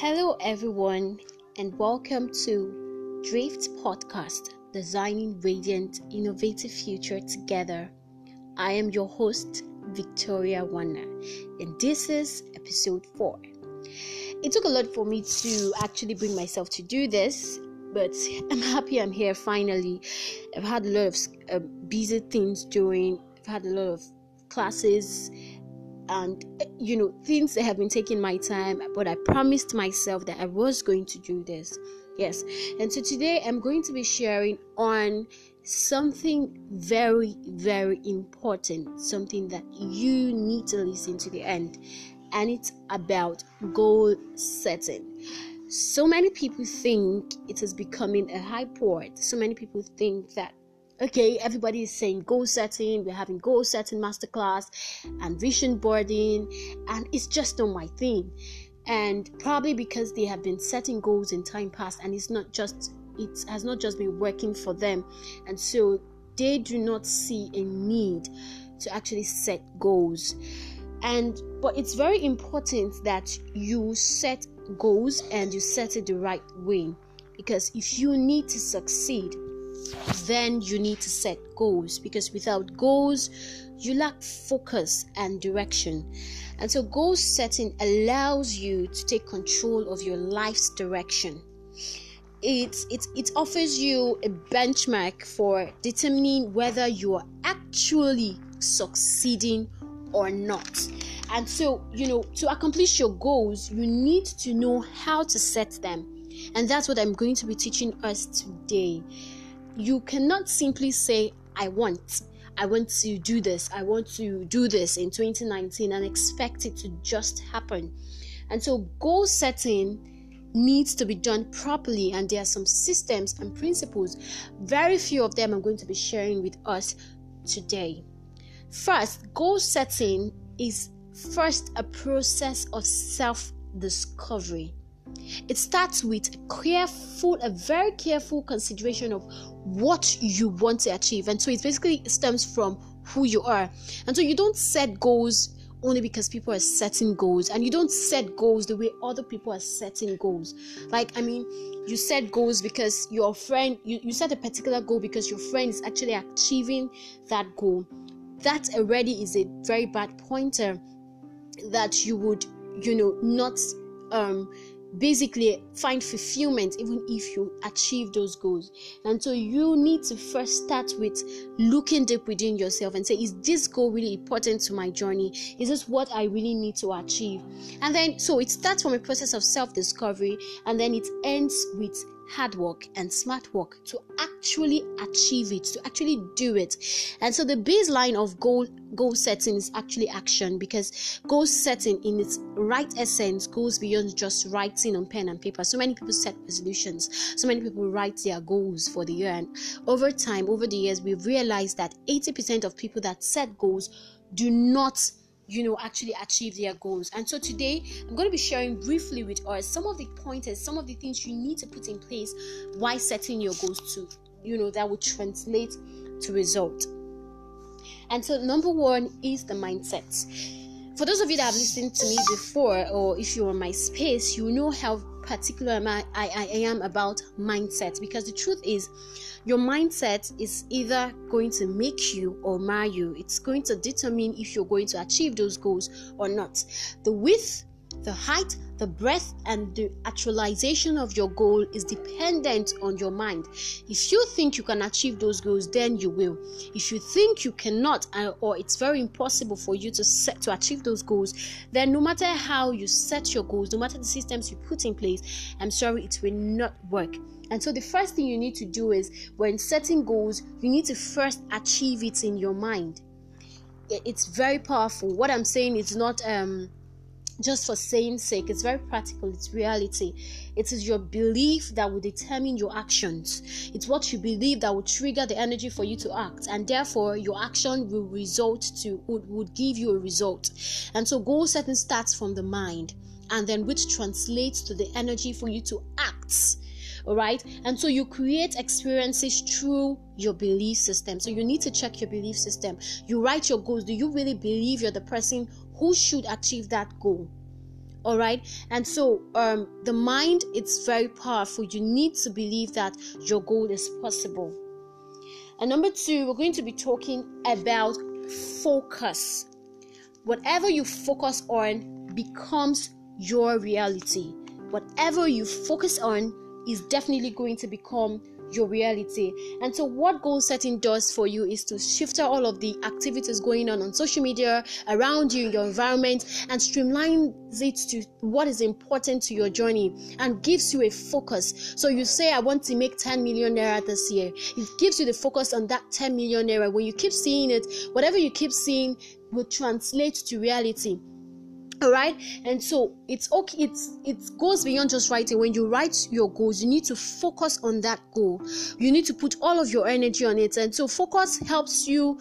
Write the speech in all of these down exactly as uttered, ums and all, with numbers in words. Hello everyone, and welcome to Drift Podcast, Designing Radiant, Innovative Future Together. I am your host, Victoria Wanner, and this is episode four. It took a lot for me to actually bring myself to do this, but I'm happy I'm here finally. I've had a lot of uh, busy things doing. I've had a lot of classes and you know things that have been taking my time, but I promised myself that I was going to do this. Yes, and so today I'm going to be sharing on something very very important, something that you need to listen to the end, and it's about goal setting. So many people think it is becoming a hype word. So many people think that okay, everybody is saying goal setting, we're having goal setting masterclass and vision boarding, and it's just not my thing. And probably because they have been setting goals in time past, and it's not just, it has not just been working for them. And so they do not see a need to actually set goals. And, but it's very important that you set goals and you set it the right way, because if you need to succeed, then you need to set goals, because without goals you lack focus and direction. And so goal setting allows you to take control of your life's direction. It it, it offers you a benchmark for determining whether you are actually succeeding or not. And so, you know, to accomplish your goals, you need to know how to set them, and that's what I'm going to be teaching us today. You cannot simply say, I want, I want to do this, I want to do this in twenty nineteen and expect it to just happen. And so goal setting needs to be done properly, and there are some systems and principles. Very few of them I'm going to be sharing with us today. First, goal setting is first a process of self-discovery. It starts with a careful, a very careful consideration of what you want to achieve. And so it basically stems from who you are. And so you don't set goals only because people are setting goals, and you don't set goals the way other people are setting goals. Like, I mean, you set goals because your friend, you, you set a particular goal because your friend is actually achieving that goal. That already is a very bad pointer that you would, you know, not... um basically find fulfillment even if you achieve those goals. And so you need to first start with looking deep within yourself and say, is this goal really important to my journey? Is this what I really need to achieve? And then so it starts from a process of self-discovery, and then it ends with hard work and smart work to actually achieve it, to actually do it. And so the baseline of goal goal setting is actually action, because goal setting in its right essence goes beyond just writing on pen and paper. So many people set resolutions, so many people write their goals for the year, and over time, over the years, we've realized that eighty percent of people that set goals do not you know actually achieve their goals. And so today I'm going to be sharing briefly with us some of the pointers, some of the things you need to put in place while setting your goals to, you know, that will translate to result. And so number one is the mindset. For those of you that have listened to me before, or if you're in my space, you know how particular I, I, I am about mindset, because the truth is your mindset is either going to make you or mar you. It's going to determine if you're going to achieve those goals or not. The width, the height, the breadth, and the actualization of your goal is dependent on your mind. If you think you can achieve those goals, then you will. If you think you cannot, or it's very impossible for you to set to achieve those goals, then no matter how you set your goals, no matter the systems you put in place, I'm sorry, it will not work. And so the first thing you need to do is, when setting goals, you need to first achieve it in your mind. It's very powerful. What I'm saying is not um just for saying sake. It's very practical. It's reality. It is your belief that will determine your actions. It's what you believe that will trigger the energy for you to act, and therefore your action will result to would, would give you a result. And so goal setting starts from the mind, and then which translates to the energy for you to act. All right, and so you create experiences through your belief system. So you need to check your belief system. You write your goals. Do you really believe you're the person who should achieve that goal? all right? And so um the mind, it's very powerful. You need to believe that your goal is possible. And number two, we're going to be talking about focus. Whatever you focus on becomes your reality. Whatever you focus on is definitely going to become your reality. And so what goal setting does for you is to shift all of the activities going on on social media, around you, in your environment, and streamlines it to what is important to your journey, and gives you a focus. So you say, I want to make ten million naira this year. It gives you the focus on that ten million naira. When you keep seeing it, whatever you keep seeing will translate to reality. All right, and so it's okay. It's it goes beyond just writing. When you write your goals, you need to focus on that goal. You need to put all of your energy on it, and so focus helps you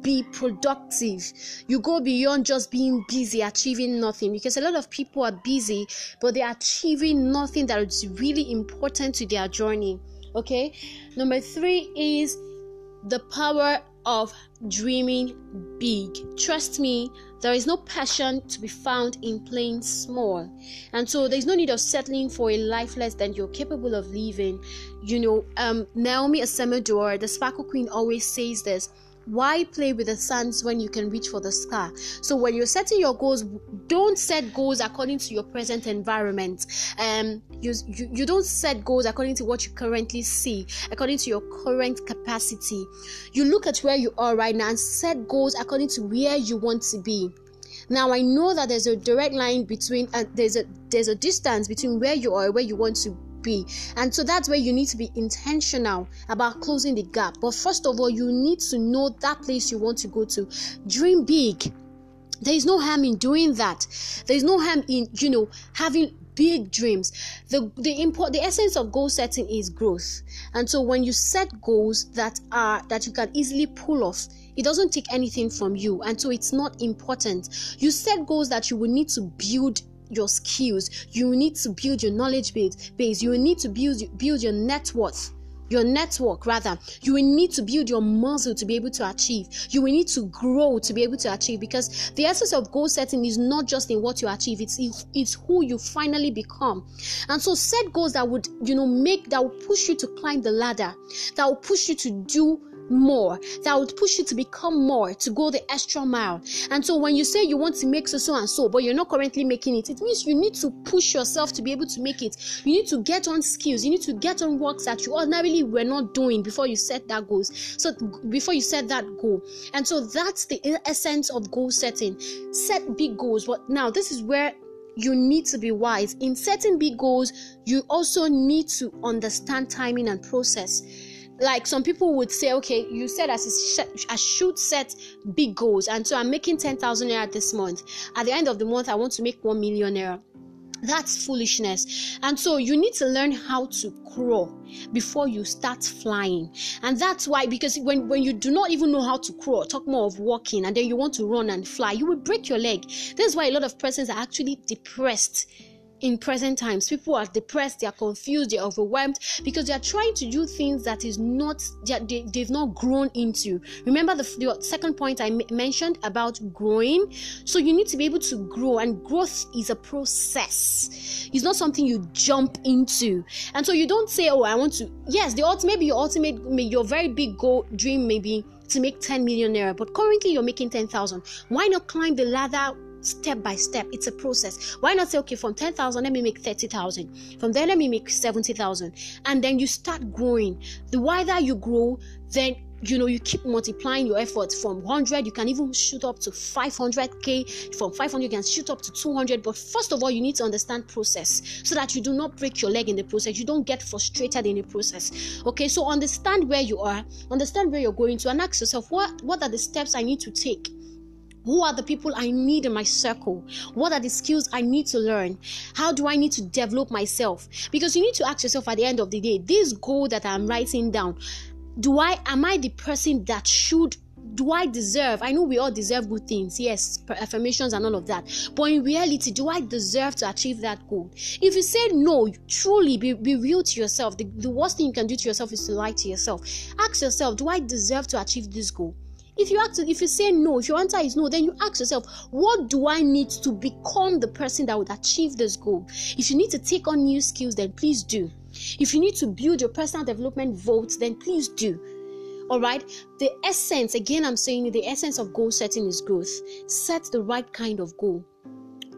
be productive. You go beyond just being busy, achieving nothing, because a lot of people are busy, but they're achieving nothing that is really important to their journey. Okay, number three is the power of dreaming big. Trust me, there is no passion to be found in playing small. And so there's no need of settling for a life less than you're capable of living. You know, um, Naomi Acevedo, the Sparkle Queen, always says this: why play with the sands when you can reach for the sky? So when you're setting your goals, don't set goals according to your present environment. Um, you, you, you don't set goals according to what you currently see, according to your current capacity. You look at where you are right now and set goals according to where you want to be. Now, I know that there's a direct line between, uh, there's a there's a distance between where you are and where you want to be. And so that's where you need to be intentional about closing the gap. But first of all, you need to know that place you want to go to. Dream big. There is no harm in doing that. There is no harm in, you know, having big dreams. The the import the essence of goal setting is growth. And so when you set goals that are that you can easily pull off, it doesn't take anything from you, and so it's not important. You set goals that you will need to build your skills, you need to build your knowledge base base, you need to build build your net worth your network rather, you will need to build your muscle to be able to achieve, you will need to grow to be able to achieve, because the essence of goal setting is not just in what you achieve, it's it's who you finally become. And so set goals that would, you know, make, that will push you to climb the ladder, that will push you to do more, that would push you to become more, to go the extra mile. And so when you say you want to make so so and so, but you're not currently making it, it means you need to push yourself to be able to make it. You need to get on skills, you need to get on works that you ordinarily were not doing before you set that goals. So before you set that goal, and so that's the essence of goal setting. Set big goals, but now this is where you need to be wise. In setting big goals, you also need to understand timing and process. Like some people would say, okay, you said I should set big goals, and so I'm making ten thousand naira this month. At the end of the month, I want to make one million naira. That's foolishness. And so you need to learn how to crawl before you start flying. And that's why, because when, when you do not even know how to crawl, talk more of walking, and then you want to run and fly, you will break your leg. That's why a lot of persons are actually depressed. In present times, people are depressed, they are confused, they are overwhelmed, because they are trying to do things that is not, they are, they, they've not grown into. Remember the, the second point I m- mentioned about growing. So you need to be able to grow, and growth is a process. It's not something you jump into. And so you don't say, oh, I want to, yes, the ultimate, maybe your ultimate, your very big goal, dream maybe to make ten million naira, but currently you're making ten thousand. Why not climb the ladder step by step? It's a process. Why not say, okay, from ten thousand, let me make thirty thousand. From there, let me make seventy thousand. And then you start growing. The wider you grow, then, you know, you keep multiplying your efforts. From one hundred, you can even shoot up to five hundred k. From five hundred, you can shoot up to two hundred. But first of all, you need to understand process, so that you do not break your leg in the process. You don't get frustrated in the process. Okay, so understand where you are, understand where you're going to, and ask yourself, what, what are the steps I need to take? Who are the people I need in my circle? What are the skills I need to learn? How do I need to develop myself? Because you need to ask yourself at the end of the day, this goal that I'm writing down, do I, am I the person that should, do I deserve? I know we all deserve good things, yes, affirmations and all of that. But in reality, do I deserve to achieve that goal? If you say no, truly be, be real to yourself. The, the worst thing you can do to yourself is to lie to yourself. Ask yourself, do I deserve to achieve this goal? If you ask, if you say no, if your answer is no, then you ask yourself, what do I need to become the person that would achieve this goal? If you need to take on new skills, then please do. If you need to build your personal development vault, then please do. All right. The essence, again, I'm saying the essence of goal setting is growth. Set the right kind of goal.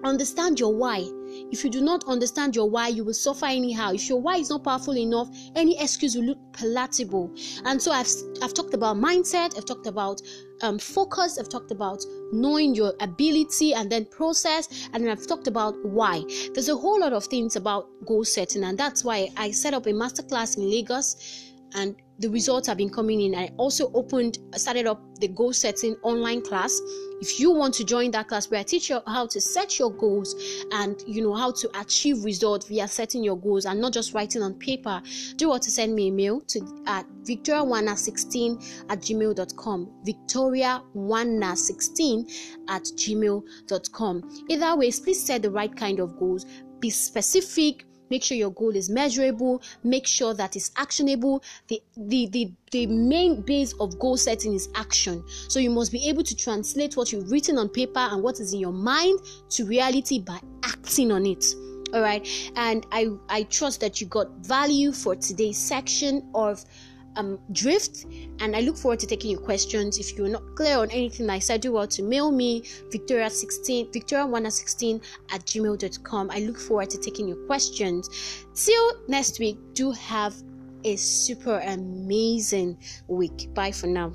Understand your why. If you do not understand your why, you will suffer anyhow. If your why is not powerful enough, any excuse will look palatable. And so I've I've talked about mindset, I've talked about um, focus, I've talked about knowing your ability and then process, and then I've talked about why. There's a whole lot of things about goal setting, and that's why I set up a masterclass in Lagos, and the results have been coming in. I also opened, started up the goal setting online class. If you want to join that class where I teach you how to set your goals and, you know, how to achieve results via setting your goals and not just writing on paper, do want to send me a mail to at victoria wanner sixteen at gmail dot com. victoria wanner sixteen at gmail dot com. Either way, please set the right kind of goals. Be specific. Make sure your goal is measurable. Make sure that it's actionable. The, the, the, the main base of goal setting is action. So you must be able to translate what you've written on paper and what is in your mind to reality by acting on it. All right. And I, I trust that you got value for today's section of um, Drift. And I look forward to taking your questions. If you're not clear on anything I said, do well to mail me victoria sixteen victoria one sixteen at gmail dot com. I look forward to taking your questions. Till next week, do have a super amazing week. Bye for now.